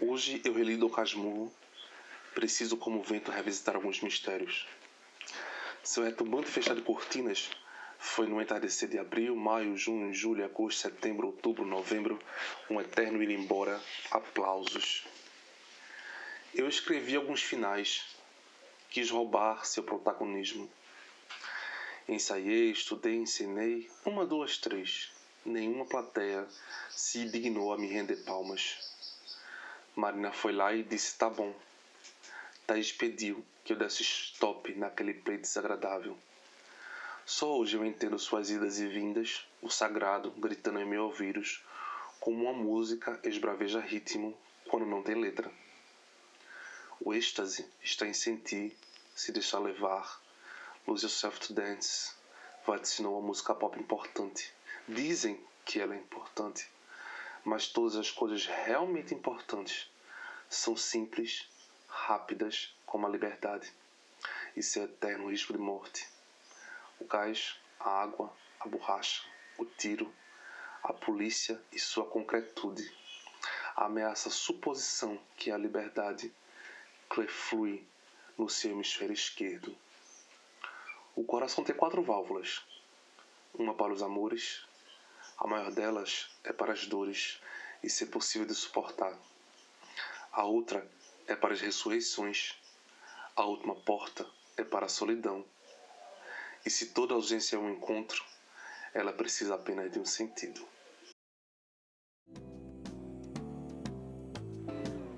Hoje eu reli Dom Casmurro, preciso como vento revisitar alguns mistérios. Seu retumbante fechar de cortinas foi no entardecer de abril, maio, junho, julho, agosto, setembro, outubro, novembro, um eterno ir embora, aplausos. Eu escrevi alguns finais, quis roubar seu protagonismo. Ensaiei, estudei, ensinei, 1, 2, 3. Nenhuma plateia se dignou a me render palmas. Marina foi lá e disse, tá bom. Thaís pediu que eu desse stop naquele play desagradável. Só hoje eu entendo suas idas e vindas, o sagrado gritando em meus ouvidos, como uma música esbraveja ritmo quando não tem letra. O êxtase está em sentir, se deixar levar. Lose Yourself to Dance vaticinou uma música pop importante. Dizem que ela é importante, mas todas as coisas realmente importantes são simples, rápidas como a liberdade e seu eterno risco de morte. O gás, a água, a borracha, o tiro, a polícia e sua concretude. A ameaça, a suposição que a liberdade flui no seu hemisfério esquerdo. O coração tem 4 válvulas. Uma para os amores, a maior delas é para as dores e se possível de suportar. A outra é para as ressurreições. A última porta é para a solidão. E se toda ausência é um encontro, ela precisa apenas de um sentido.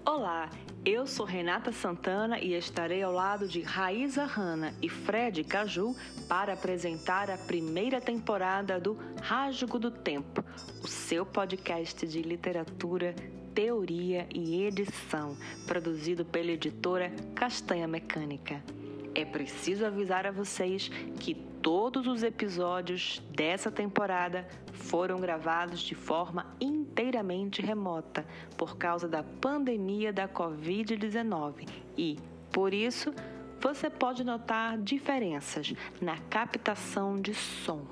Olá, eu sou Renata Santana e estarei ao lado de Raíza Hanna e Fred Caju para apresentar a primeira temporada do Rasgo do Tempo, o seu podcast de literatura, teoria e edição, produzido pela editora Castanha Mecânica. É preciso avisar a vocês que todos os episódios dessa temporada foram gravados de forma inteiramente remota por causa da pandemia da COVID-19 e, por isso, você pode notar diferenças na captação de som.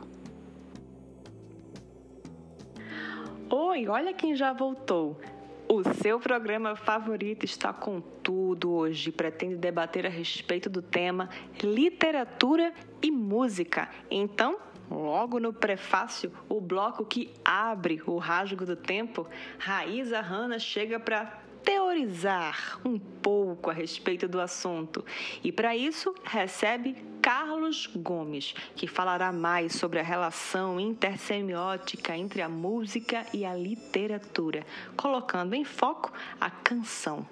Oi, olha quem já voltou! O seu programa favorito está com tudo hoje e pretende debater a respeito do tema literatura e música. Então, logo no prefácio, o bloco que abre o Rasgo do Tempo, Raíza Hanna chega para teorizar um pouco a respeito do assunto. E para isso, recebe Carlos Gomes, que falará mais sobre a relação intersemiótica entre a música e a literatura, colocando em foco a canção.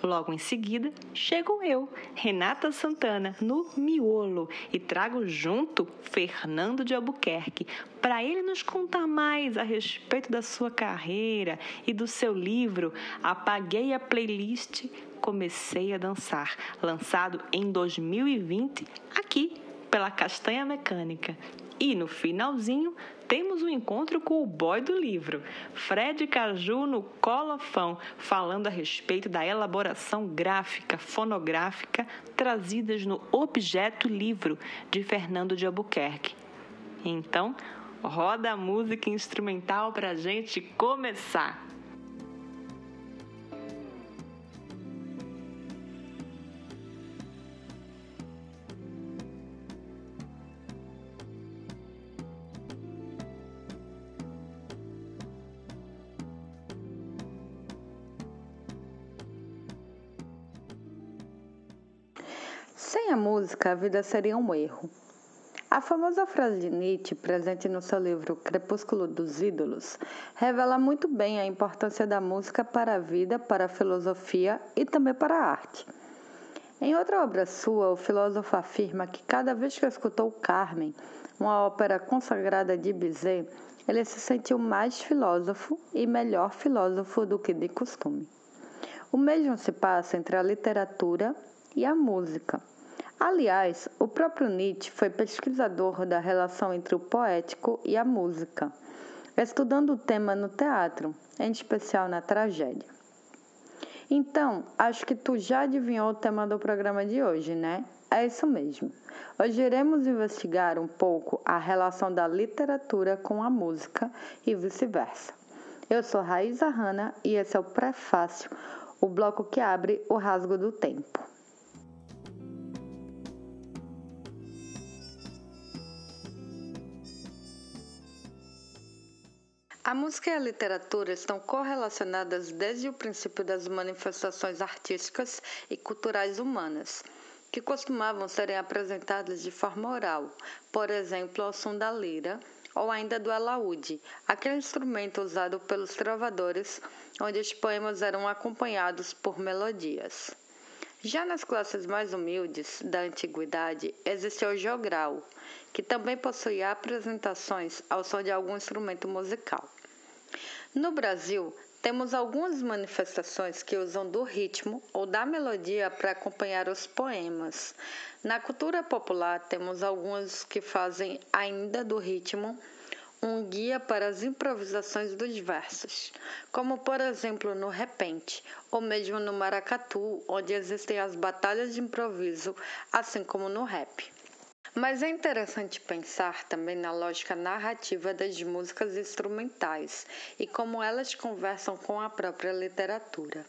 Logo em seguida, chego eu, Renata Santana, no miolo e trago junto Fernando de Albuquerque para ele nos contar mais a respeito da sua carreira e do seu livro Apaguei a Playlist, Comecei a Dançar, lançado em 2020 aqui pela Castanha Mecânica. E no finalzinho, temos um encontro com o boy do livro, Fred Caju no Colofão, falando a respeito da elaboração gráfica, fonográfica, trazidas no Objeto Livro, de Fernando de Albuquerque. Então, roda a música instrumental para a gente começar! Sem a música, a vida seria um erro. A famosa frase de Nietzsche, presente no seu livro Crepúsculo dos Ídolos, revela muito bem a importância da música para a vida, para a filosofia e também para a arte. Em outra obra sua, o filósofo afirma que cada vez que escutou Carmen, uma ópera consagrada de Bizet, ele se sentiu mais filósofo e melhor filósofo do que de costume. O mesmo se passa entre a literatura e a música. Aliás, o próprio Nietzsche foi pesquisador da relação entre o poético e a música, estudando o tema no teatro, em especial na tragédia. Então, acho que tu já adivinhou o tema do programa de hoje, né? É isso mesmo. Hoje iremos investigar um pouco a relação da literatura com a música e vice-versa. Eu sou Raíza Hanna e esse é o Prefácio, o bloco que abre o rasgo do tempo. A música e a literatura estão correlacionadas desde o princípio das manifestações artísticas e culturais humanas, que costumavam serem apresentadas de forma oral, por exemplo, ao som da lira ou ainda do alaúde, aquele instrumento usado pelos trovadores, onde os poemas eram acompanhados por melodias. Já nas classes mais humildes da antiguidade, existia o jogral, que também possuía apresentações ao som de algum instrumento musical. No Brasil, temos algumas manifestações que usam do ritmo ou da melodia para acompanhar os poemas. Na cultura popular, temos alguns que fazem ainda do ritmo um guia para as improvisações dos versos, como por exemplo no Repente, ou mesmo no Maracatu, onde existem as batalhas de improviso, assim como no Rap. Mas é interessante pensar também na lógica narrativa das músicas instrumentais e como elas conversam com a própria literatura.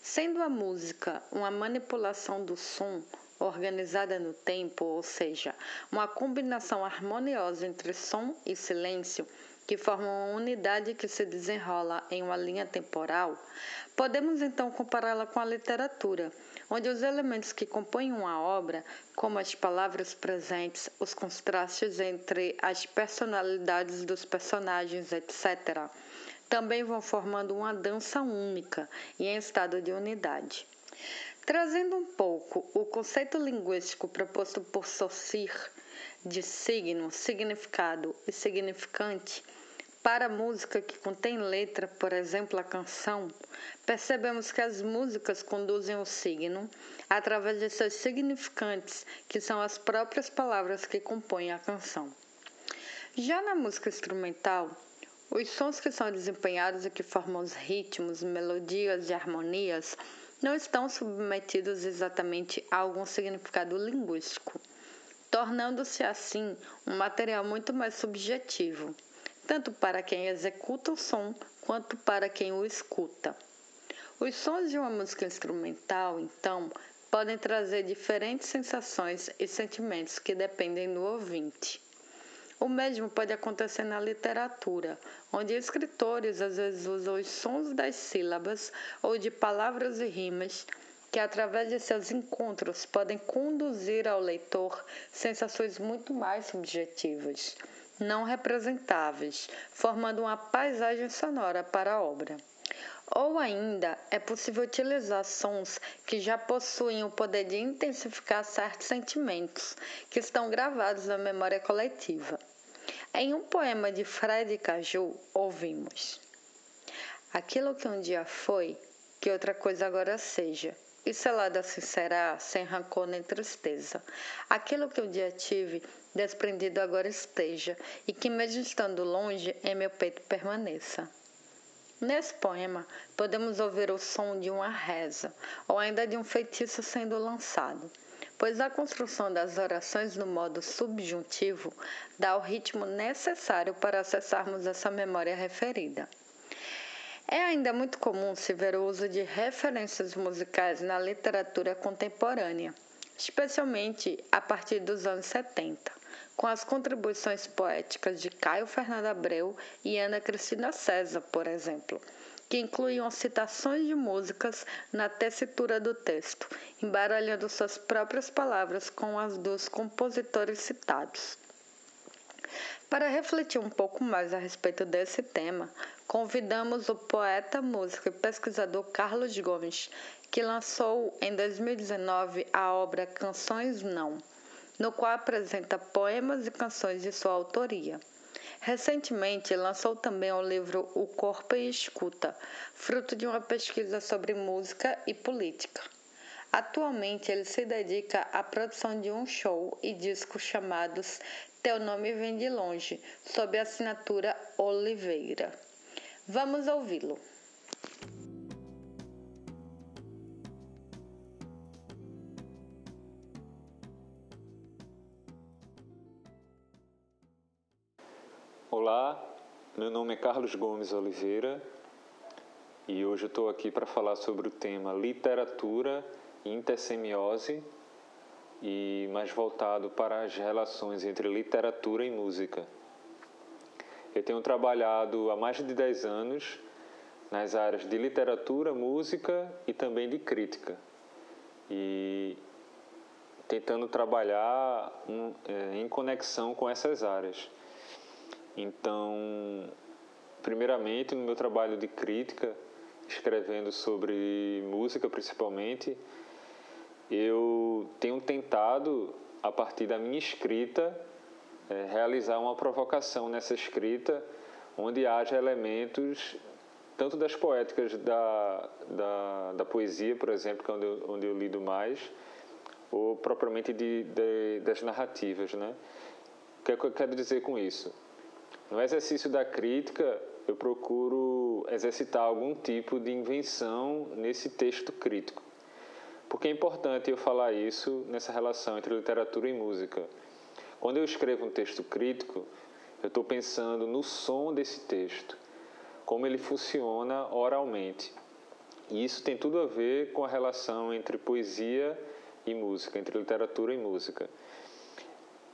Sendo a música uma manipulação do som organizada no tempo, ou seja, uma combinação harmoniosa entre som e silêncio, que formam uma unidade que se desenrola em uma linha temporal, podemos então compará-la com a literatura, onde os elementos que compõem uma obra, como as palavras presentes, os contrastes entre as personalidades dos personagens, etc., também vão formando uma dança única e em estado de unidade. Trazendo um pouco o conceito linguístico proposto por Saussure de signo, significado e significante para a música que contém letra, por exemplo, a canção, percebemos que as músicas conduzem o signo através de seus significantes, que são as próprias palavras que compõem a canção. Já na música instrumental, os sons que são desempenhados e que formam os ritmos, melodias e harmonias não estão submetidos exatamente a algum significado linguístico, tornando-se assim um material muito mais subjetivo, tanto para quem executa o som quanto para quem o escuta. Os sons de uma música instrumental, então, podem trazer diferentes sensações e sentimentos que dependem do ouvinte. O mesmo pode acontecer na literatura, onde escritores às vezes usam os sons das sílabas ou de palavras e rimas que, através de seus encontros, podem conduzir ao leitor sensações muito mais subjetivas, não representáveis, formando uma paisagem sonora para a obra. Ou ainda, é possível utilizar sons que já possuem o poder de intensificar certos sentimentos que estão gravados na memória coletiva. Em um poema de Frei de Cajú, ouvimos: aquilo que um dia foi, que outra coisa agora seja, e selado assim será, sem rancor nem tristeza. Aquilo que um dia tive, desprendido agora esteja, e que mesmo estando longe, em meu peito permaneça. Nesse poema, podemos ouvir o som de uma reza, ou ainda de um feitiço sendo lançado, pois a construção das orações no modo subjuntivo dá o ritmo necessário para acessarmos essa memória referida. É ainda muito comum se ver o uso de referências musicais na literatura contemporânea, especialmente a partir dos anos 70, com as contribuições poéticas de Caio Fernando Abreu e Ana Cristina César, por exemplo, que incluíam citações de músicas na tessitura do texto, embaralhando suas próprias palavras com as dos compositores citados. Para refletir um pouco mais a respeito desse tema, convidamos o poeta, músico e pesquisador Carlos Gomes, que lançou em 2019 a obra Canções Não, no qual apresenta poemas e canções de sua autoria. Recentemente, lançou também o livro O Corpo Escuta, fruto de uma pesquisa sobre música e política. Atualmente, ele se dedica à produção de um show e disco chamados Seu Nome Vem de Longe, sob a assinatura Oliveira. Vamos ouvi-lo. Olá, Meu nome é Carlos Gomes Oliveira e hoje eu estou aqui para falar sobre o tema literatura e intersemiose, e mais voltado para as relações entre literatura e música. Eu tenho trabalhado há mais de 10 anos nas áreas de literatura, música e também de crítica, e tentando trabalhar em conexão com essas áreas. Então, primeiramente, no meu trabalho de crítica, escrevendo sobre música principalmente, eu tenho tentado, a partir da minha escrita, realizar uma provocação nessa escrita, onde haja elementos tanto das poéticas da poesia, por exemplo, que é onde eu lido mais, ou propriamente das narrativas, né? O que é que eu quero dizer com isso? No exercício da crítica, eu procuro exercitar algum tipo de invenção nesse texto crítico. Porque é importante eu falar isso nessa relação entre literatura e música. Quando eu escrevo um texto crítico, eu estou pensando no som desse texto, como ele funciona oralmente. E isso tem tudo a ver com a relação entre poesia e música, entre literatura e música.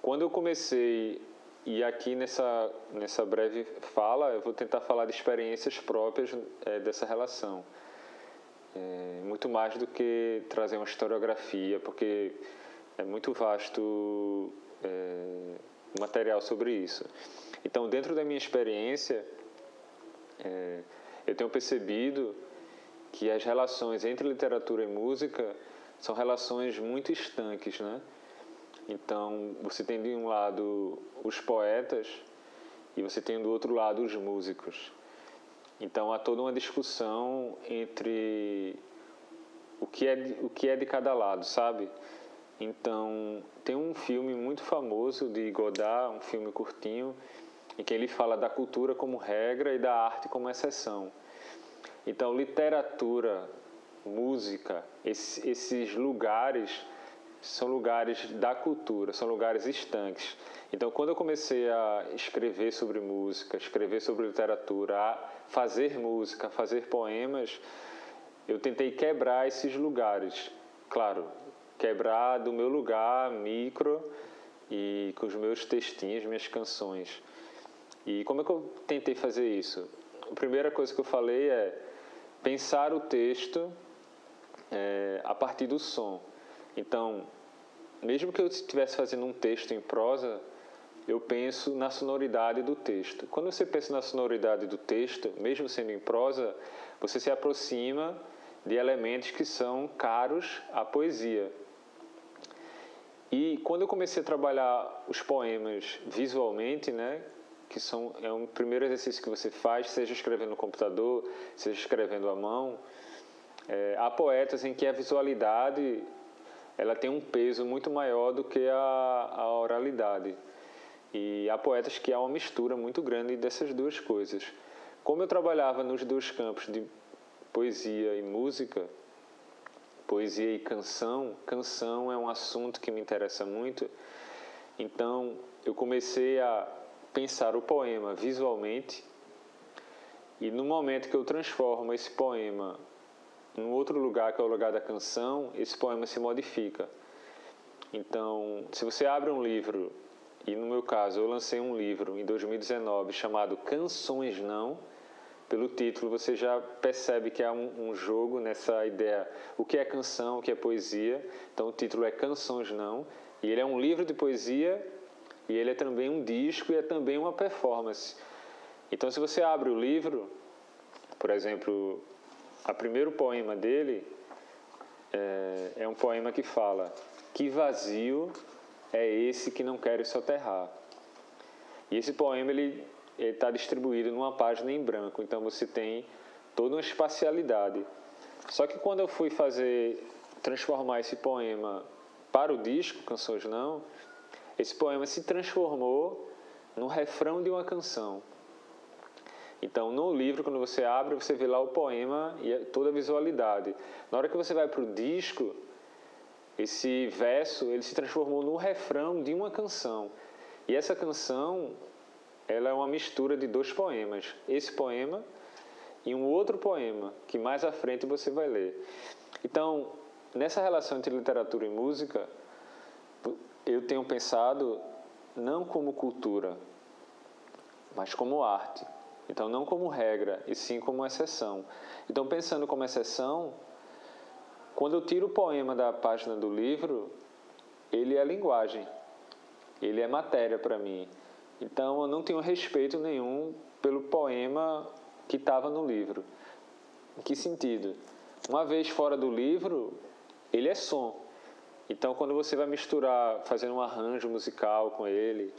Quando eu comecei, e aqui nessa breve fala, eu vou tentar falar de experiências próprias dessa relação. Muito mais do que trazer uma historiografia, porque é muito vasto o material sobre isso. Então, dentro da minha experiência, eu tenho percebido que as relações entre literatura e música são relações muito estanques, né? Então, você tem de um lado os poetas e você tem do outro lado os músicos. Então, há toda uma discussão entre o que é de cada lado, sabe? Então, tem um filme muito famoso de Godard, um filme curtinho, em que ele fala da cultura como regra e da arte como exceção. Então, literatura, música, esses lugares são lugares da cultura, são lugares estanques. Então, quando eu comecei a escrever sobre música, escrever sobre literatura, a fazer música, a fazer poemas, eu tentei quebrar esses lugares. Claro, quebrar do meu lugar micro e com os meus textinhos, minhas canções. E como é que eu tentei fazer isso? A primeira coisa que eu falei é pensar o texto a partir do som. Então, mesmo que eu estivesse fazendo um texto em prosa, eu penso na sonoridade do texto. Quando você pensa na sonoridade do texto, mesmo sendo em prosa, você se aproxima de elementos que são caros à poesia. E quando eu comecei a trabalhar os poemas visualmente, né, que é um primeiro exercício que você faz, seja escrevendo no computador, seja escrevendo à mão, há poetas em que a visualidade ela tem um peso muito maior do que a oralidade. E há poetas que há uma mistura muito grande dessas duas coisas. Como eu trabalhava nos dois campos de poesia e música, poesia e canção, canção é um assunto que me interessa muito, então eu comecei a pensar o poema visualmente, e no momento que eu transformo esse poema num outro lugar, que é o lugar da canção, esse poema se modifica. Então, se você abre um livro, e no meu caso eu lancei um livro em 2019 chamado Canções Não, pelo título você já percebe que há um jogo nessa ideia. O que é canção, o que é poesia? Então o título é Canções Não, e ele é um livro de poesia, e ele é também um disco, e é também uma performance. Então, se você abre o livro, por exemplo, o primeiro poema dele é um poema que fala: que vazio é esse que não quero soterrar. E esse poema ele está distribuído numa página em branco, então você tem toda uma espacialidade. Só que quando eu fui transformar esse poema para o disco Canções Não, esse poema se transformou no refrão de uma canção. Então, no livro, quando você abre, você vê lá o poema e toda a visualidade. Na hora que você vai para o disco, esse verso ele se transformou no refrão de uma canção. E essa canção, ela é uma mistura de dois poemas. Esse poema e um outro poema, que mais à frente você vai ler. Então, nessa relação entre literatura e música, eu tenho pensado não como cultura, mas como arte. Então, não como regra, e sim como exceção. Então, pensando como exceção, quando eu tiro o poema da página do livro, ele é linguagem, ele é matéria para mim. Então, eu não tenho respeito nenhum pelo poema que estava no livro. Em que sentido? Uma vez fora do livro, ele é som. Então, quando você vai misturar, fazendo um arranjo musical com ele,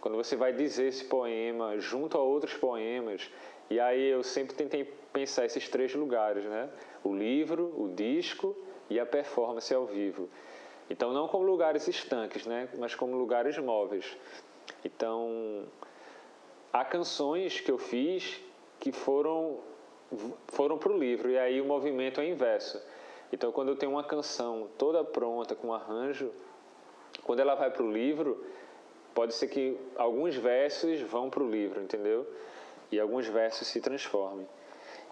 quando você vai dizer esse poema junto a outros poemas, e aí eu sempre tentei pensar esses três lugares, né? O livro, o disco e a performance ao vivo. Então, não como lugares estanques, né? Mas como lugares móveis. Então, há canções que eu fiz que foram para o livro, e aí o movimento é inverso. Então, quando eu tenho uma canção toda pronta, com um arranjo, quando ela vai para o livro, pode ser que alguns versos vão para o livro, entendeu? E alguns versos se transformem.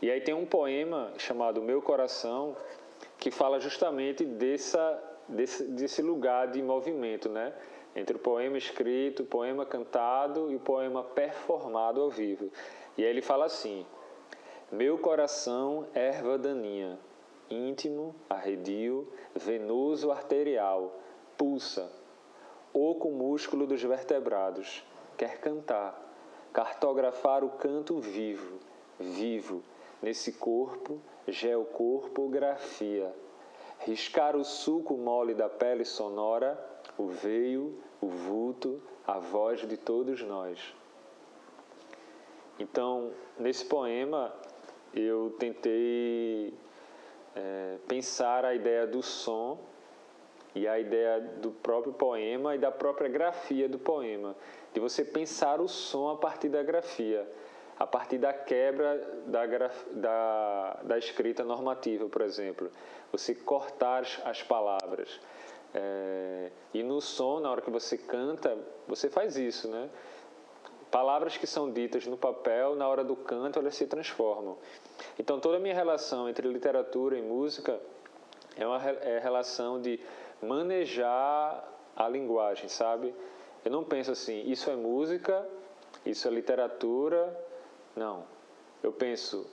E aí tem um poema chamado Meu Coração, que fala justamente desse lugar de movimento, né? Entre o poema escrito, o poema cantado e o poema performado ao vivo. E aí ele fala assim: meu coração, erva daninha, íntimo, arredio, venoso, arterial, pulsa, oco músculo dos vertebrados, quer cantar, cartografar o canto vivo, vivo, nesse corpo, geocorpografia, riscar o suco mole da pele sonora, o veio, o vulto, a voz de todos nós. Então, nesse poema, eu tentei pensar a ideia do som e a ideia do próprio poema e da própria grafia do poema. De você pensar o som a partir da grafia, a partir da quebra da escrita normativa, por exemplo. Você cortar as palavras. E no som, na hora que você canta, você faz isso, né? Palavras que são ditas no papel, na hora do canto, elas se transformam. Então, toda a minha relação entre literatura e música é uma relação de manejar a linguagem, sabe? Eu não penso assim, isso é música, isso é literatura. Não. Eu penso,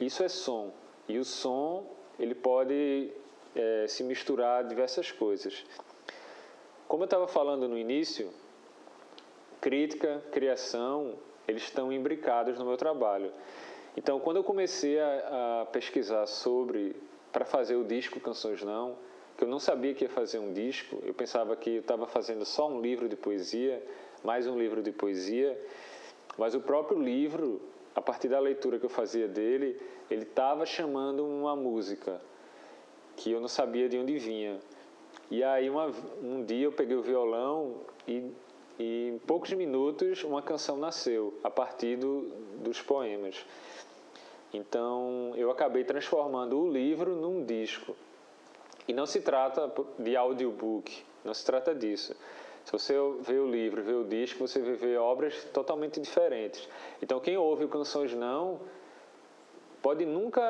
isso é som. E o som, ele pode se misturar a diversas coisas. Como eu estava falando no início, crítica, criação, eles estão imbricados no meu trabalho. Então, quando eu comecei a pesquisar sobre, para fazer o disco Canções Não, que eu não sabia que ia fazer um disco, eu pensava que eu estava fazendo só um livro de poesia, mais um livro de poesia, mas o próprio livro, a partir da leitura que eu fazia dele, ele estava chamando uma música, que eu não sabia de onde vinha. E aí, um dia eu peguei o violão e em poucos minutos uma canção nasceu a partir dos poemas. Então eu acabei transformando o livro num disco. E não se trata de audiobook, não se trata disso. Se você vê o livro, vê o disco, você vai ver obras totalmente diferentes. Então quem ouve o Canções Não pode nunca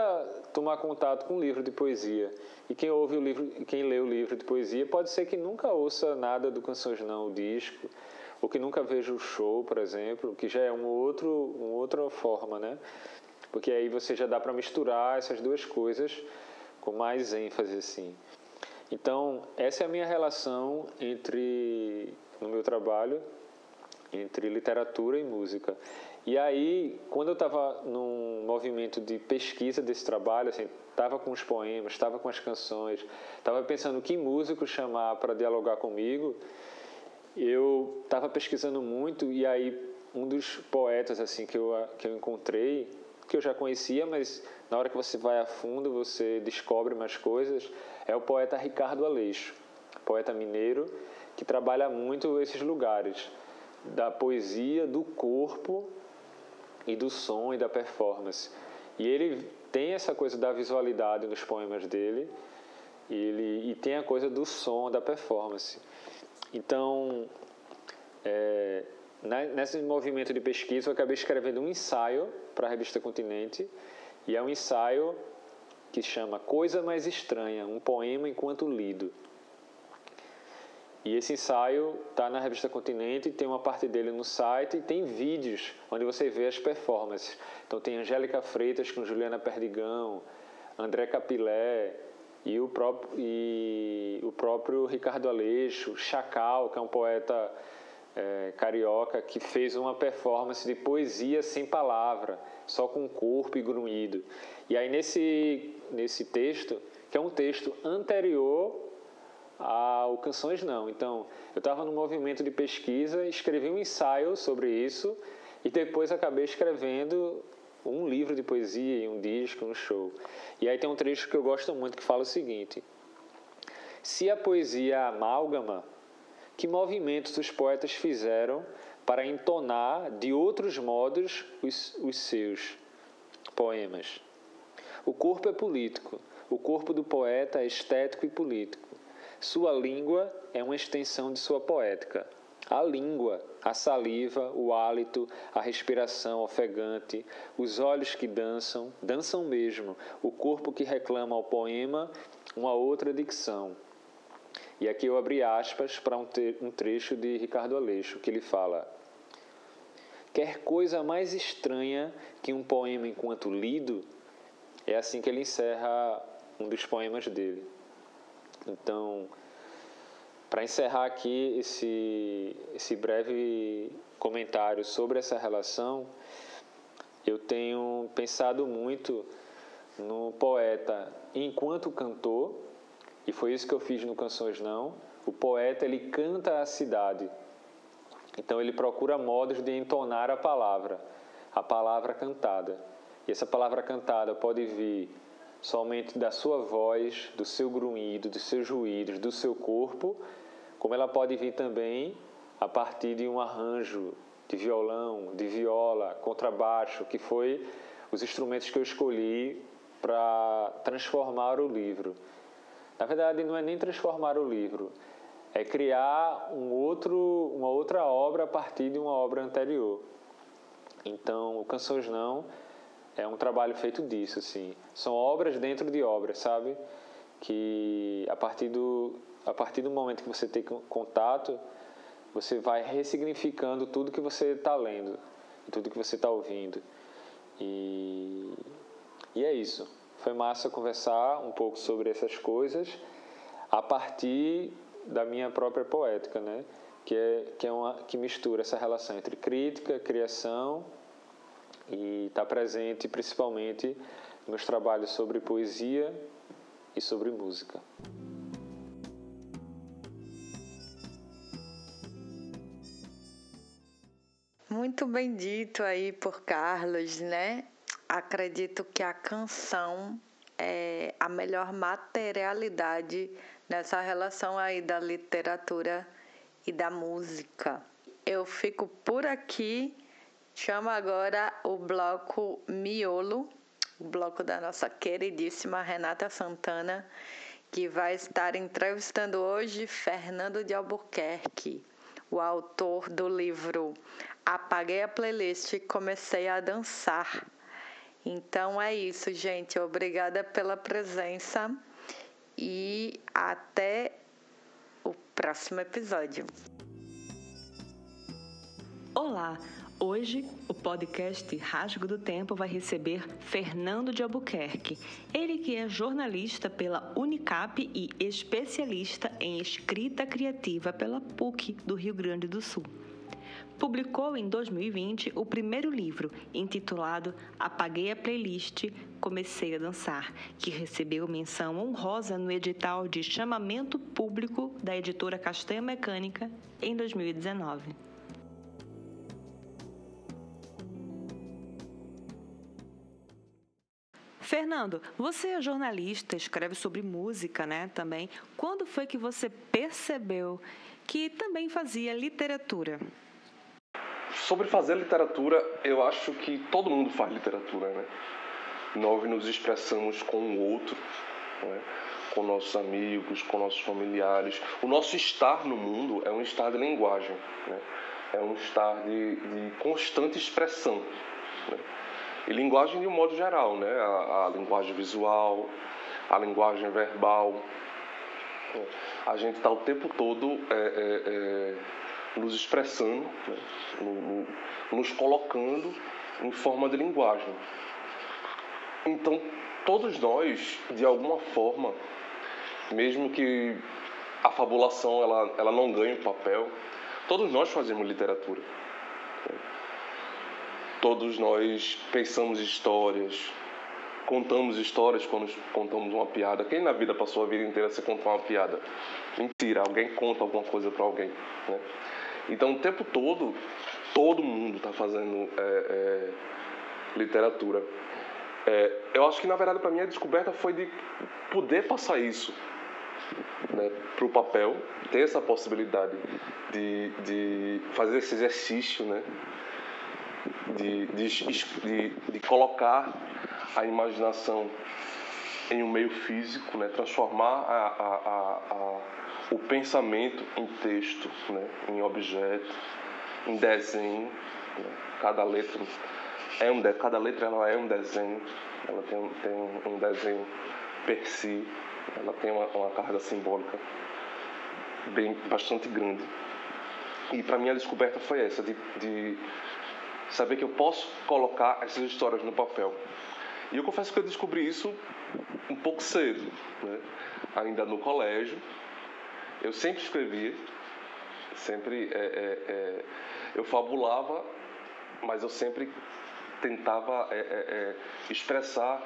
tomar contato com um livro de poesia. E quem lê o livro de poesia pode ser que nunca ouça nada do Canções Não, o disco, ou que nunca veja o show, por exemplo, que já é uma outra forma, né? Porque aí você já dá para misturar essas duas coisas com mais ênfase, assim. Então, essa é a minha relação no meu trabalho, entre literatura e música. E aí, quando eu estava num movimento de pesquisa desse trabalho, assim, estava com os poemas, estava com as canções, estava pensando que músico chamar para dialogar comigo, eu estava pesquisando muito, e aí um dos poetas assim que eu encontrei, que eu já conhecia, mas na hora que você vai a fundo, você descobre mais coisas, é o poeta Ricardo Aleixo, poeta mineiro, que trabalha muito esses lugares da poesia, do corpo e do som e da performance. E ele tem essa coisa da visualidade nos poemas dele e tem a coisa do som, da performance. Então, Nesse movimento de pesquisa, eu acabei escrevendo um ensaio para a revista Continente, e é um ensaio que chama Coisa Mais Estranha, um poema enquanto lido. E esse ensaio está na revista Continente, tem uma parte dele no site e tem vídeos onde você vê as performances. Então tem Angélica Freitas com Juliana Perdigão, André Capilé e o próprio Ricardo Aleixo, Chacal, que é um poeta carioca que fez uma performance de poesia sem palavra, só com corpo e grunhido. E aí nesse texto, que é um texto anterior ao Canções Não. Então, eu estava no movimento de pesquisa, escrevi um ensaio sobre isso e depois acabei escrevendo um livro de poesia, um disco, um show. E aí tem um trecho que eu gosto muito que fala o seguinte: se a poesia é amálgama, que movimentos os poetas fizeram para entonar de outros modos os seus poemas? O corpo é político, o corpo do poeta é estético e político. Sua língua é uma extensão de sua poética. A língua, a saliva, o hálito, a respiração ofegante, os olhos que dançam, dançam mesmo, o corpo que reclama ao poema uma outra dicção. E aqui eu abri aspas para um trecho de Ricardo Aleixo, que ele fala: quer coisa mais estranha que um poema enquanto lido? É assim que ele encerra um dos poemas dele. Então, para encerrar aqui esse breve comentário sobre essa relação, eu tenho pensado muito no poeta enquanto cantor, e foi isso que eu fiz no Canções Não. O poeta, ele canta a cidade, então ele procura modos de entonar a palavra cantada. E essa palavra cantada pode vir somente da sua voz, do seu grunhido, dos seus ruídos, do seu corpo, como ela pode vir também a partir de um arranjo de violão, de viola, contrabaixo, que foi os instrumentos que eu escolhi para transformar o livro. Na verdade, não é nem transformar o livro, é criar uma outra obra a partir de uma obra anterior. Então, o Canções Não é um trabalho feito disso, assim. São obras dentro de obras, sabe? Que a partir do momento que você tem contato, você vai ressignificando tudo que você está lendo, tudo que você está ouvindo. E é isso. Foi massa conversar um pouco sobre essas coisas a partir da minha própria poética, né? Que mistura essa relação entre crítica, criação, e está presente principalmente nos meus trabalhos sobre poesia e sobre música. Muito bem dito aí por Carlos, né? Acredito que a canção é a melhor materialidade nessa relação aí da literatura e da música. Eu fico por aqui. Chama agora o bloco Miolo, o bloco da nossa queridíssima Renata Santana, que vai estar entrevistando hoje Fernando de Albuquerque, o autor do livro Apaguei a Playlist e Comecei a Dançar. Então é isso, gente. Obrigada pela presença e até o próximo episódio. Olá! Hoje, o podcast Rastro do Tempo vai receber Fernando de Albuquerque, ele que é jornalista pela Unicap e especialista em escrita criativa pela PUC do Rio Grande do Sul. Publicou em 2020 o primeiro livro, intitulado Apaguei a Playlist, Comecei a Dançar, que recebeu menção honrosa no edital de chamamento público da editora Castanha Mecânica em 2019. Fernando, você é jornalista, escreve sobre música, né, também. Quando foi que você percebeu que também fazia literatura? Sobre fazer literatura, eu acho que todo mundo faz literatura, né? Nós nos expressamos com o outro, né? Com nossos amigos, com nossos familiares. O nosso estar no mundo é um estar de linguagem, né? é um estar de constante expressão, né? E linguagem de um modo geral, né? A linguagem visual, a linguagem verbal. A gente está o tempo todo nos expressando, né? Nos colocando em forma de linguagem. Então, todos nós, de alguma forma, mesmo que a fabulação ela não ganhe o papel, todos nós fazemos literatura. Todos nós pensamos histórias, contamos histórias quando contamos uma piada. Quem na vida passou a vida inteira sem contar uma piada? Mentira, alguém conta alguma coisa para alguém, né? Então, o tempo todo, todo mundo está fazendo literatura. Eu acho que, na verdade, para mim, a descoberta foi de poder passar isso, né, para o papel, ter essa possibilidade de fazer esse exercício, né, de colocar a imaginação em um meio físico, né, transformar o pensamento em texto, né, em objeto, em desenho, né, cada letra... cada letra ela é um desenho, ela tem um desenho per si, ela tem uma carga simbólica bastante grande. E para mim a descoberta foi essa, de saber que eu posso colocar essas histórias no papel. E eu confesso que eu descobri isso um pouco cedo, né? Ainda no colégio, eu sempre escrevia, sempre eu fabulava, mas eu sempre tentava expressar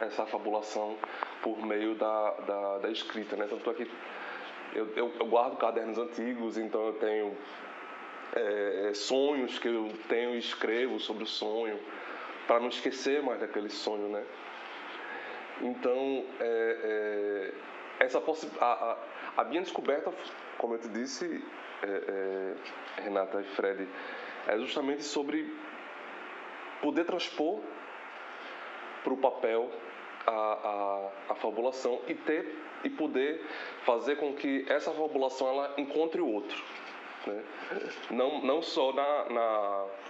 essa fabulação por meio da escrita, né? Tanto é que eu guardo cadernos antigos, então eu tenho sonhos que eu tenho e escrevo sobre o sonho, para não esquecer mais daquele sonho, né? Então, a minha descoberta, como eu te disse, Renata e Fred, é justamente sobre poder transpor para o papel a fabulação e poder fazer com que essa fabulação ela encontre o outro, né? Não só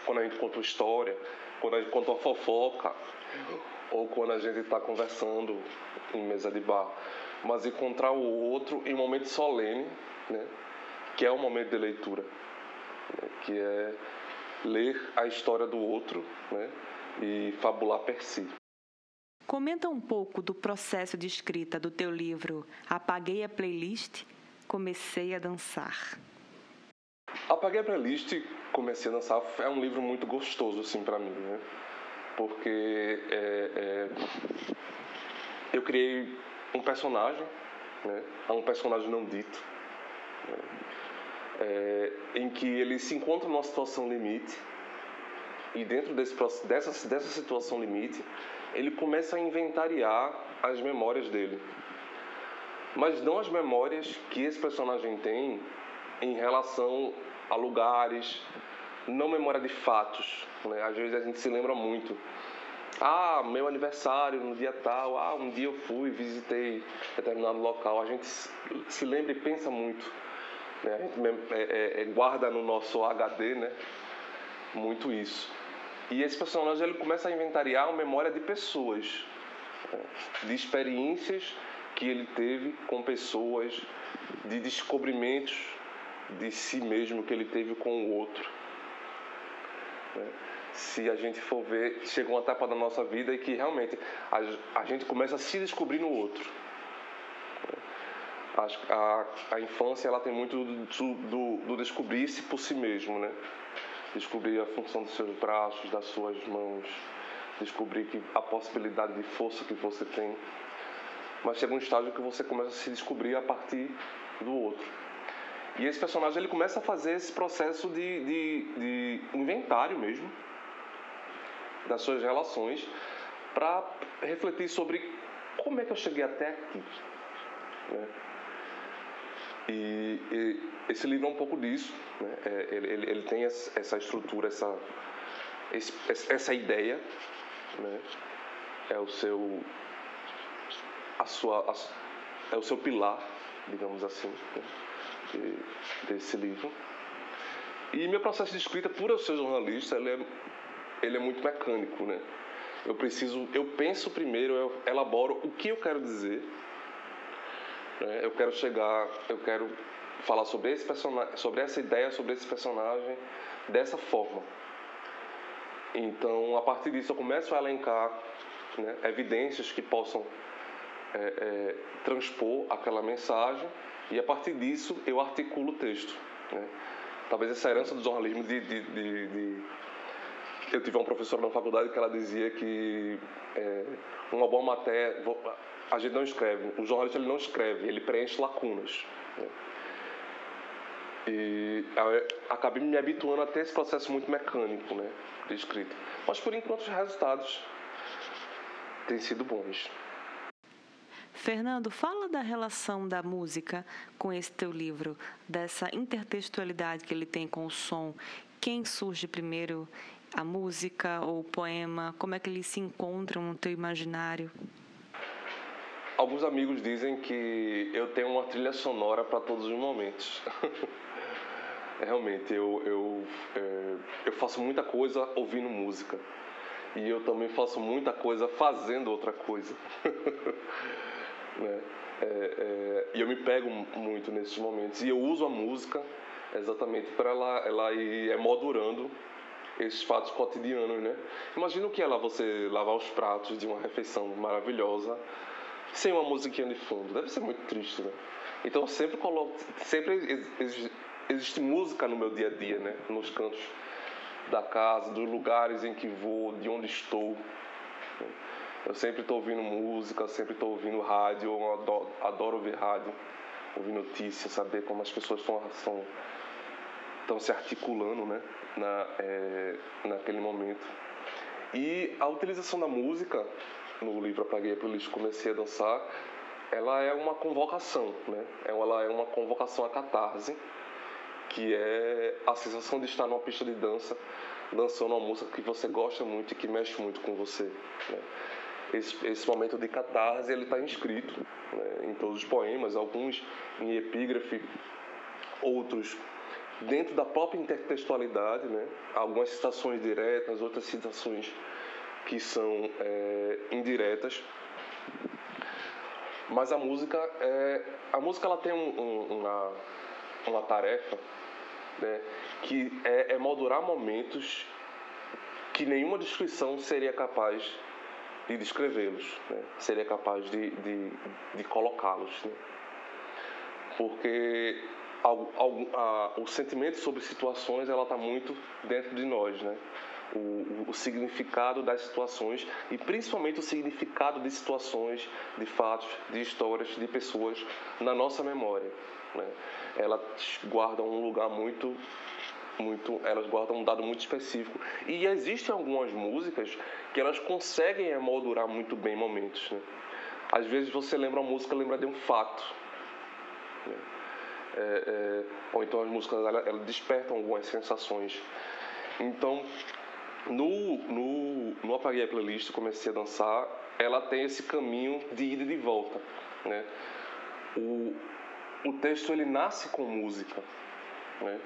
quando a gente conta uma história, quando a gente conta uma fofoca, ou quando a gente está conversando em mesa de bar, mas encontrar o outro em um momento solene, né? Que é o momento de leitura, né? Que é ler a história do outro, né? E fabular per si. Comenta um pouco do processo de escrita do teu livro Apaguei a Playlist, Comecei a Dançar. Apaguei a Playlist, Comecei a Dançar é um livro muito gostoso assim para mim, né? Porque eu criei um personagem, né? É um personagem não dito, né? Em que ele se encontra numa situação limite e dentro dessa situação limite ele começa a inventariar as memórias dele, mas não as memórias que esse personagem tem em relação a lugares, não memória de fatos, né? Às vezes a gente se lembra muito, meu aniversário no dia tal, um dia eu fui, visitei determinado local, a gente se lembra e pensa muito. A gente guarda no nosso HD, né, muito isso. E esse personagem ele começa a inventariar a memória de pessoas, né, de experiências que ele teve com pessoas, de descobrimentos de si mesmo que ele teve com o outro, né. Se a gente for ver, chega uma etapa da nossa vida em que realmente a gente começa a se descobrir no outro. A infância ela tem muito do descobrir-se por si mesmo, né? Descobrir a função dos seus braços, das suas mãos, descobrir a possibilidade de força que você tem. Mas chega um estágio que você começa a se descobrir a partir do outro. E esse personagem ele começa a fazer esse processo de inventário mesmo das suas relações para refletir sobre como é que eu cheguei até aqui, né? E esse livro é um pouco disso, né? Ele tem essa estrutura, essa ideia, né? É o seu pilar, digamos assim, né? Desse livro. E meu processo de escrita, por eu ser jornalista, ele é muito mecânico, né? Eu penso primeiro, eu elaboro o que eu quero dizer, né? Eu quero falar sobre esse personagem, sobre essa ideia, sobre esse personagem, dessa forma. Então, a partir disso, eu começo a elencar, né, evidências que possam transpor aquela mensagem, e a partir disso eu articulo o texto, né? Talvez essa herança do jornalismo Eu tive uma professora na faculdade que ela dizia que uma boa matéria... A gente não escreve. O jornalista ele não escreve, ele preenche lacunas, né? E acabei me habituando a ter esse processo muito mecânico, né, de escrita. Mas, por enquanto, os resultados têm sido bons. Fernando, fala da relação da música com esse teu livro, dessa intertextualidade que ele tem com o som. Quem surge primeiro? A música ou o poema? Como é que eles se encontram no teu imaginário? Alguns amigos dizem que eu tenho uma trilha sonora para todos os momentos. Realmente, eu faço muita coisa ouvindo música. E eu também faço muita coisa fazendo outra coisa. Né? E eu me pego muito nesses momentos. E eu uso a música exatamente para ela ir modulando esses fatos cotidianos, né? Imagina o que é lá você lavar os pratos de uma refeição maravilhosa sem uma musiquinha de fundo. Deve ser muito triste, né? Então eu sempre coloco... Sempre existe música no meu dia a dia, né? Nos cantos da casa, dos lugares em que vou, de onde estou. Eu sempre estou ouvindo música, sempre estou ouvindo rádio. Eu adoro ouvir rádio, ouvir notícias, saber como as pessoas estão se articulando, né, naquele momento. E a utilização da música no livro Apaguei a Playlist, Comecei a Dançar, ela é uma convocação, né? Ela é uma convocação à catarse, que é a sensação de estar numa pista de dança, dançando uma música que você gosta muito e que mexe muito com você, né? Esse momento de catarse, ele está inscrito, né, em todos os poemas, alguns em epígrafe, outros dentro da própria intertextualidade, né? Algumas citações diretas, outras citações que são indiretas. Mas a música ela tem uma tarefa, né, que é moldurar momentos que nenhuma descrição seria capaz de descrevê-los, né? Seria capaz de colocá-los, né? Porque o sentimento sobre situações, ela está muito dentro de nós, né? O significado das situações, e principalmente o significado de situações, de fatos, de histórias, de pessoas na nossa memória, né? Elas guardam um dado muito específico. E existem algumas músicas que elas conseguem emoldurar muito bem momentos, né? Às vezes você lembra uma música, lembra de um fato, né? Ou então as músicas elas despertam algumas sensações. Então, no Apaguei a Playlist, Comecei a Dançar, ela tem esse caminho de ida e de volta, né? O texto, ele nasce com música, né?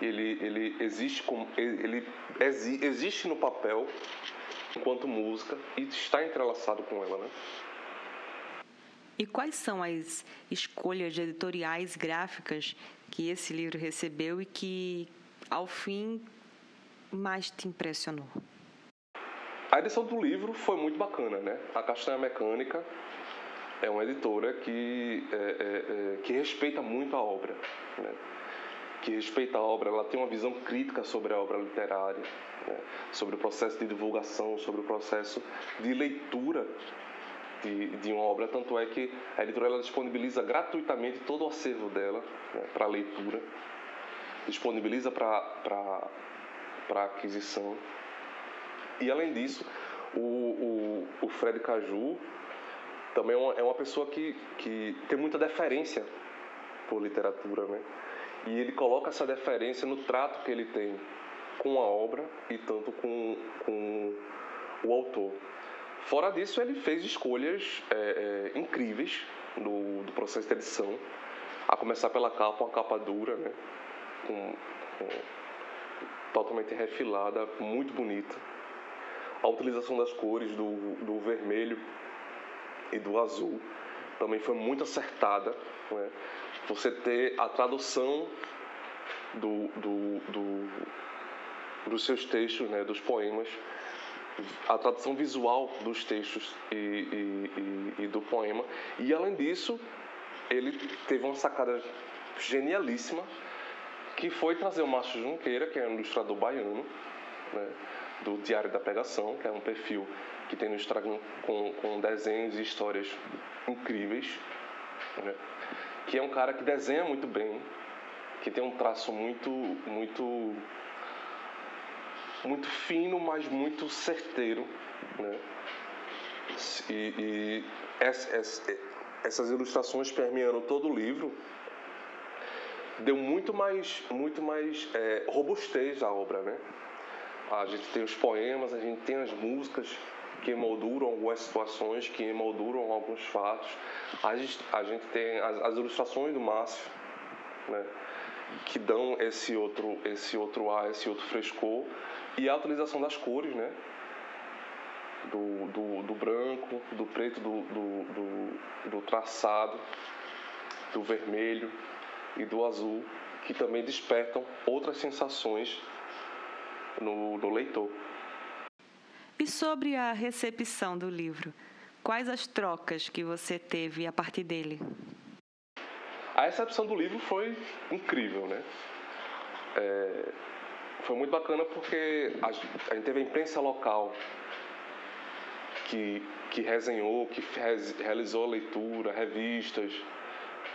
Ele existe no papel enquanto música e está entrelaçado com ela, né? E quais são as escolhas editoriais gráficas que esse livro recebeu e que, ao fim, mais te impressionou? A edição do livro foi muito bacana, né? A Castanha Mecânica é uma editora que respeita muito a obra, né? Que respeita a obra, ela tem uma visão crítica sobre a obra literária, né? Sobre o processo de divulgação, sobre o processo de leitura de uma obra. Tanto é que a editora ela disponibiliza gratuitamente todo o acervo dela, né, para leitura, disponibiliza para aquisição. E além disso, o Fred Caju também é uma pessoa que tem muita deferência por literatura, né? E ele coloca essa deferência no trato que ele tem com a obra e tanto com o autor. Fora disso, ele fez escolhas incríveis do processo de edição, a começar pela capa, uma capa dura, né? Com totalmente refilada, muito bonita. A utilização das cores do vermelho e do azul também foi muito acertada, né? Você ter a tradução dos seus textos, né, dos poemas, a tradução visual dos textos e do poema. E, além disso, ele teve uma sacada genialíssima, que foi trazer o Márcio Junqueira, que é um ilustrador baiano, né, do Diário da Pregação, que é um perfil que tem no Instagram com desenhos e histórias incríveis, né, que é um cara que desenha muito bem, que tem um traço muito fino, mas muito certeiro, né? E essas ilustrações permeando todo o livro deu muito mais robustez à obra, né? A gente tem os poemas, a gente tem as músicas que emolduram algumas situações, que emolduram alguns fatos. A gente tem as ilustrações do Márcio, né, que dão esse outro ar, esse outro frescor. E a utilização das cores, né, do branco, do preto, do traçado, do vermelho e do azul, que também despertam outras sensações no leitor. E sobre a recepção do livro, quais as trocas que você teve a partir dele? A recepção do livro foi incrível, né? Foi muito bacana porque a gente teve a imprensa local que resenhou, que realizou a leitura, revistas.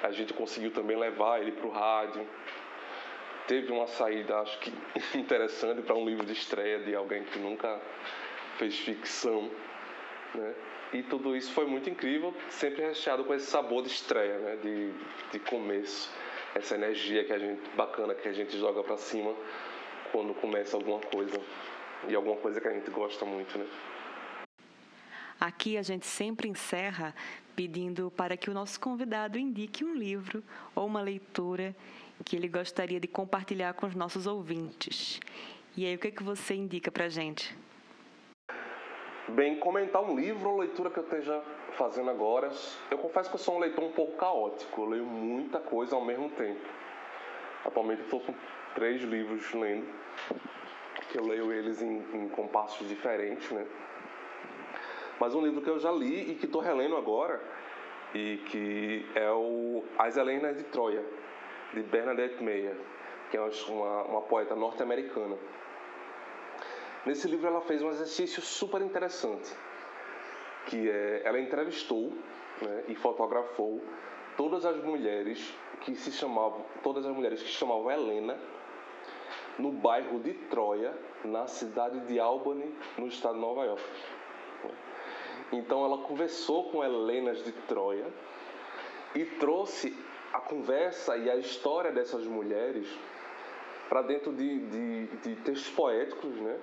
A gente conseguiu também levar ele para o rádio. Teve uma saída, acho que interessante para um livro de estreia de alguém que nunca fez ficção, né? E tudo isso foi muito incrível, sempre recheado com esse sabor de estreia, né? De começo. Essa energia bacana que a gente joga pra cima quando começa alguma coisa. E alguma coisa que a gente gosta muito, né? Aqui a gente sempre encerra pedindo para que o nosso convidado indique um livro ou uma leitura que ele gostaria de compartilhar com os nossos ouvintes. E aí, o que é que você indica pra gente? Bem, comentar um livro ou leitura que eu esteja fazendo agora. Eu confesso que eu sou um leitor um pouco caótico. Eu leio muita coisa ao mesmo tempo. Atualmente eu estou com 3 livros lendo, que eu leio eles em compassos diferentes, né? Mas um livro que eu já li e que estou relendo agora, e que é As Helenas de Troia, de Bernadette Meyer, que é uma poeta norte-americana. Nesse livro ela fez um exercício super interessante, que ela entrevistou, né, e fotografou todas as mulheres que se chamavam Helena no bairro de Troia, na cidade de Albany, no estado de Nova York. Então ela conversou com Helenas de Troia e trouxe a conversa e a história dessas mulheres para dentro de textos poéticos, né?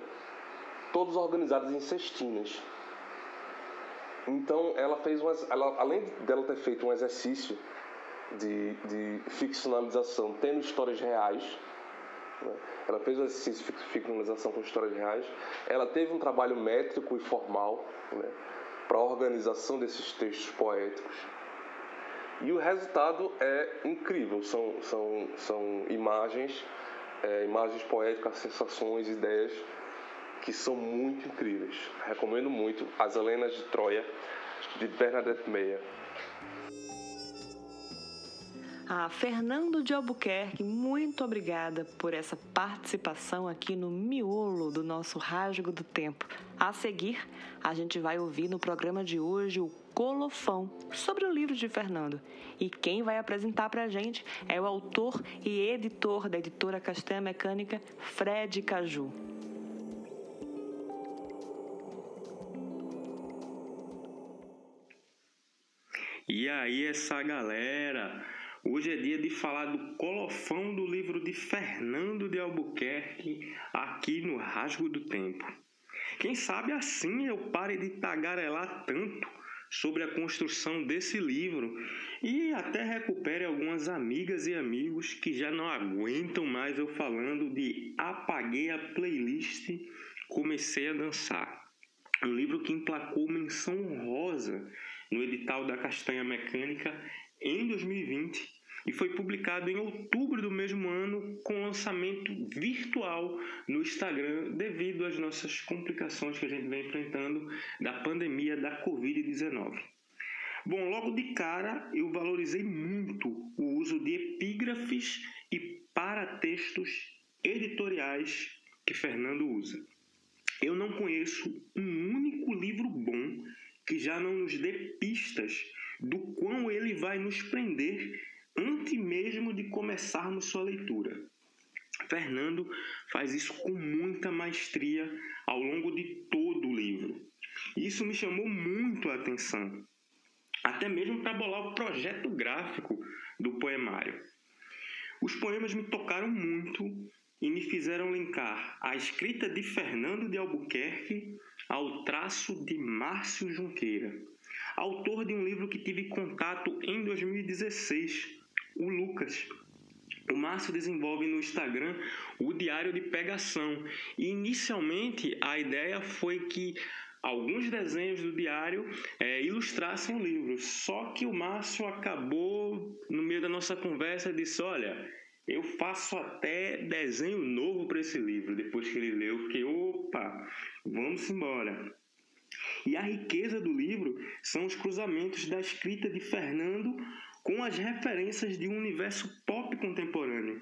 Todos organizados em cestinhas. Então, além dela ter feito um exercício de ficcionalização, tendo histórias reais, né? Ela fez um exercício de ficcionalização com histórias reais, ela teve um trabalho métrico e formal, né, para a organização desses textos poéticos. E o resultado é incrível, são imagens, imagens poéticas, sensações, ideias, que são muito incríveis. Recomendo muito As Helenas de Troia, de Bernadette Meyer. Fernando de Albuquerque, muito obrigada por essa participação aqui no miolo do nosso Rasgo do Tempo. A seguir, a gente vai ouvir no programa de hoje o colofão sobre o livro de Fernando. E quem vai apresentar para a gente é o autor e editor da editora Castanha Mecânica, Fred Caju. E aí, essa galera! Hoje é dia de falar do colofão do livro de Fernando de Albuquerque aqui no Rasgo do Tempo. Quem sabe assim eu pare de tagarelar tanto sobre a construção desse livro e até recupere algumas amigas e amigos que já não aguentam mais eu falando de Apaguei a Playlist, Comecei a Dançar. Um livro que emplacou menção honrosa no edital da Castanha Mecânica em 2020 e foi publicado em outubro do mesmo ano com lançamento virtual no Instagram devido às nossas complicações que a gente vem enfrentando da pandemia da COVID-19. Bom, logo de cara eu valorizei muito o uso de epígrafes e paratextos editoriais que Fernando usa. Eu não conheço um único livro bom que já não nos dê pistas do quão ele vai nos prender antes mesmo de começarmos sua leitura. Fernando faz isso com muita maestria ao longo de todo o livro. Isso me chamou muito a atenção, até mesmo para bolar o projeto gráfico do poemário. Os poemas me tocaram muito e me fizeram linkar a escrita de Fernando de Albuquerque ao traço de Márcio Junqueira, autor de um livro que tive contato em 2016, o Lucas. O Márcio desenvolve no Instagram o diário de pegação e inicialmente a ideia foi que alguns desenhos do diário ilustrassem o livro, só que o Márcio acabou no meio da nossa conversa e disse: olha, eu faço até desenho novo para esse livro. Depois que ele leu, eu fiquei, opa, vamos embora. E a riqueza do livro são os cruzamentos da escrita de Fernando com as referências de um universo pop contemporâneo.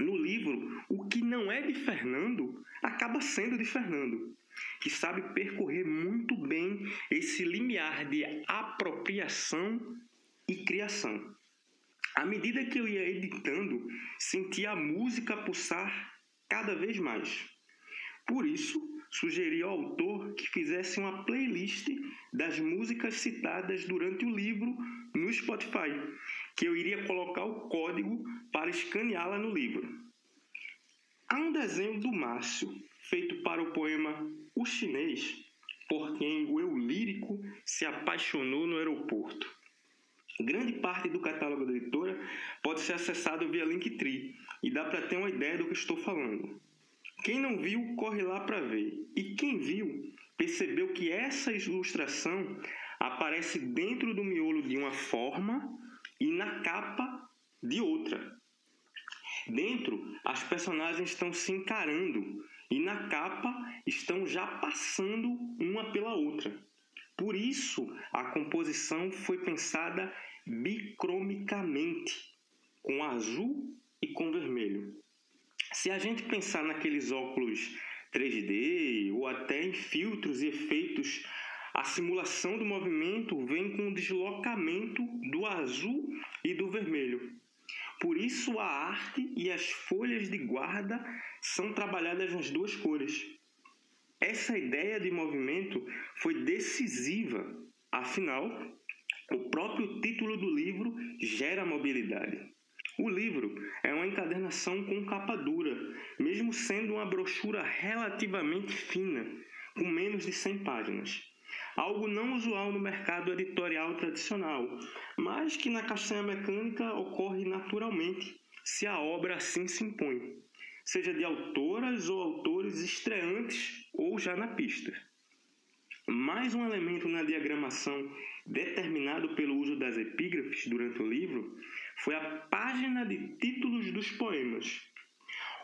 No livro, o que não é de Fernando acaba sendo de Fernando, que sabe percorrer muito bem esse limiar de apropriação e criação. À medida que eu ia editando, sentia a música pulsar cada vez mais. Por isso, sugeri ao autor que fizesse uma playlist das músicas citadas durante o livro no Spotify, que eu iria colocar o código para escaneá-la no livro. Há um desenho do Márcio, feito para o poema O Chinês, por quem o eu lírico se apaixonou no aeroporto. Grande parte do catálogo da editora pode ser acessado via Linktree e dá para ter uma ideia do que estou falando. Quem não viu, corre lá para ver. E quem viu, percebeu que essa ilustração aparece dentro do miolo de uma forma e na capa de outra. Dentro, as personagens estão se encarando e na capa estão já passando uma pela outra. Por isso, a composição foi pensada bicromicamente, com azul e com vermelho. Se a gente pensar naqueles óculos 3D ou até em filtros e efeitos, a simulação do movimento vem com o deslocamento do azul e do vermelho. Por isso, a arte e as folhas de guarda são trabalhadas nas duas cores. Essa ideia de movimento foi decisiva, afinal, o próprio título do livro gera mobilidade. O livro é uma encadernação com capa dura, mesmo sendo uma brochura relativamente fina, com menos de 100 páginas. Algo não usual no mercado editorial tradicional, mas que na Castanha Mecânica ocorre naturalmente, se a obra assim se impõe, seja de autoras ou autores estreantes ou já na pista. Mais um elemento na diagramação determinado pelo uso das epígrafes durante o livro foi a página de títulos dos poemas.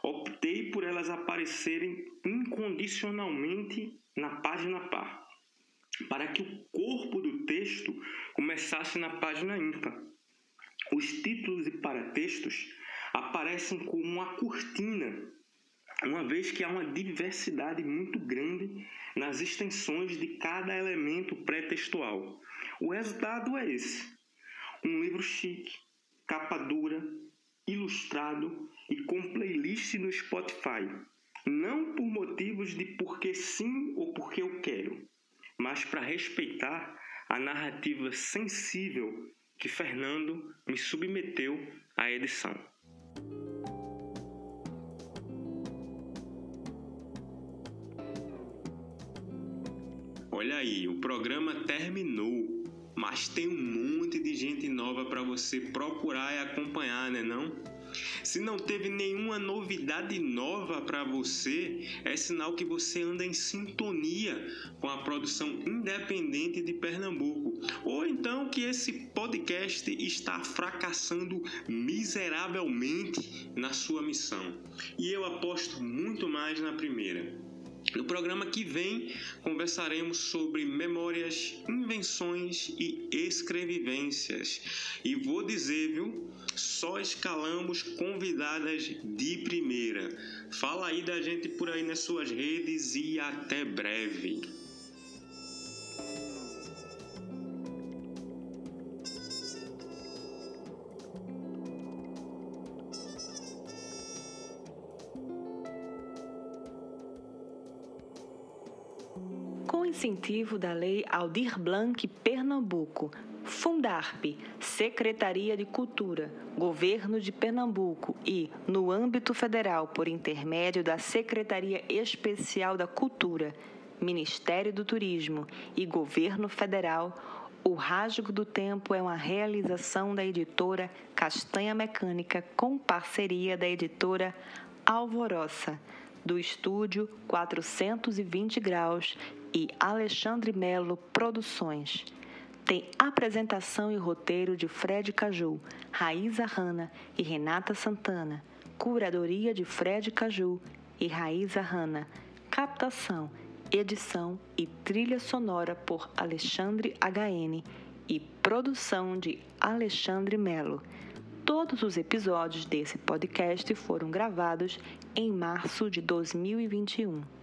Optei por elas aparecerem incondicionalmente na página par, para que o corpo do texto começasse na página ímpar. Os títulos e paratextos aparecem como uma cortina, uma vez que há uma diversidade muito grande nas extensões de cada elemento pré-textual. O resultado é esse: um livro chique, capa dura, ilustrado e com playlist no Spotify. Não por motivos de porque sim ou porque eu quero, mas para respeitar a narrativa sensível que Fernando me submeteu à edição. Olha aí, o programa terminou, mas tem um monte de gente nova para você procurar e acompanhar, né não? Se não teve nenhuma novidade nova para você, é sinal que você anda em sintonia com a produção independente de Pernambuco, ou então que esse podcast está fracassando miseravelmente na sua missão. E eu aposto muito mais na primeira. No programa que vem, conversaremos sobre memórias, invenções e escrevivências. E vou dizer, viu, só escalamos convidadas de primeira. Fala aí da gente por aí nas suas redes e até breve. Incentivo da Lei Aldir Blanc, Pernambuco, Fundarp, Secretaria de Cultura, Governo de Pernambuco e, no âmbito federal, por intermédio da Secretaria Especial da Cultura, Ministério do Turismo e Governo Federal, O Rasgo do Tempo é uma realização da editora Castanha Mecânica com parceria da editora Alvoroça, do estúdio 420 Graus e Alexandre Melo Produções. Tem apresentação e roteiro de Fred Caju, Raíza Hanna e Renata Santana. Curadoria de Fred Caju e Raíza Hanna. Captação, edição e trilha sonora por Alexandre HN e produção de Alexandre Melo. Todos os episódios desse podcast foram gravados em março de 2021.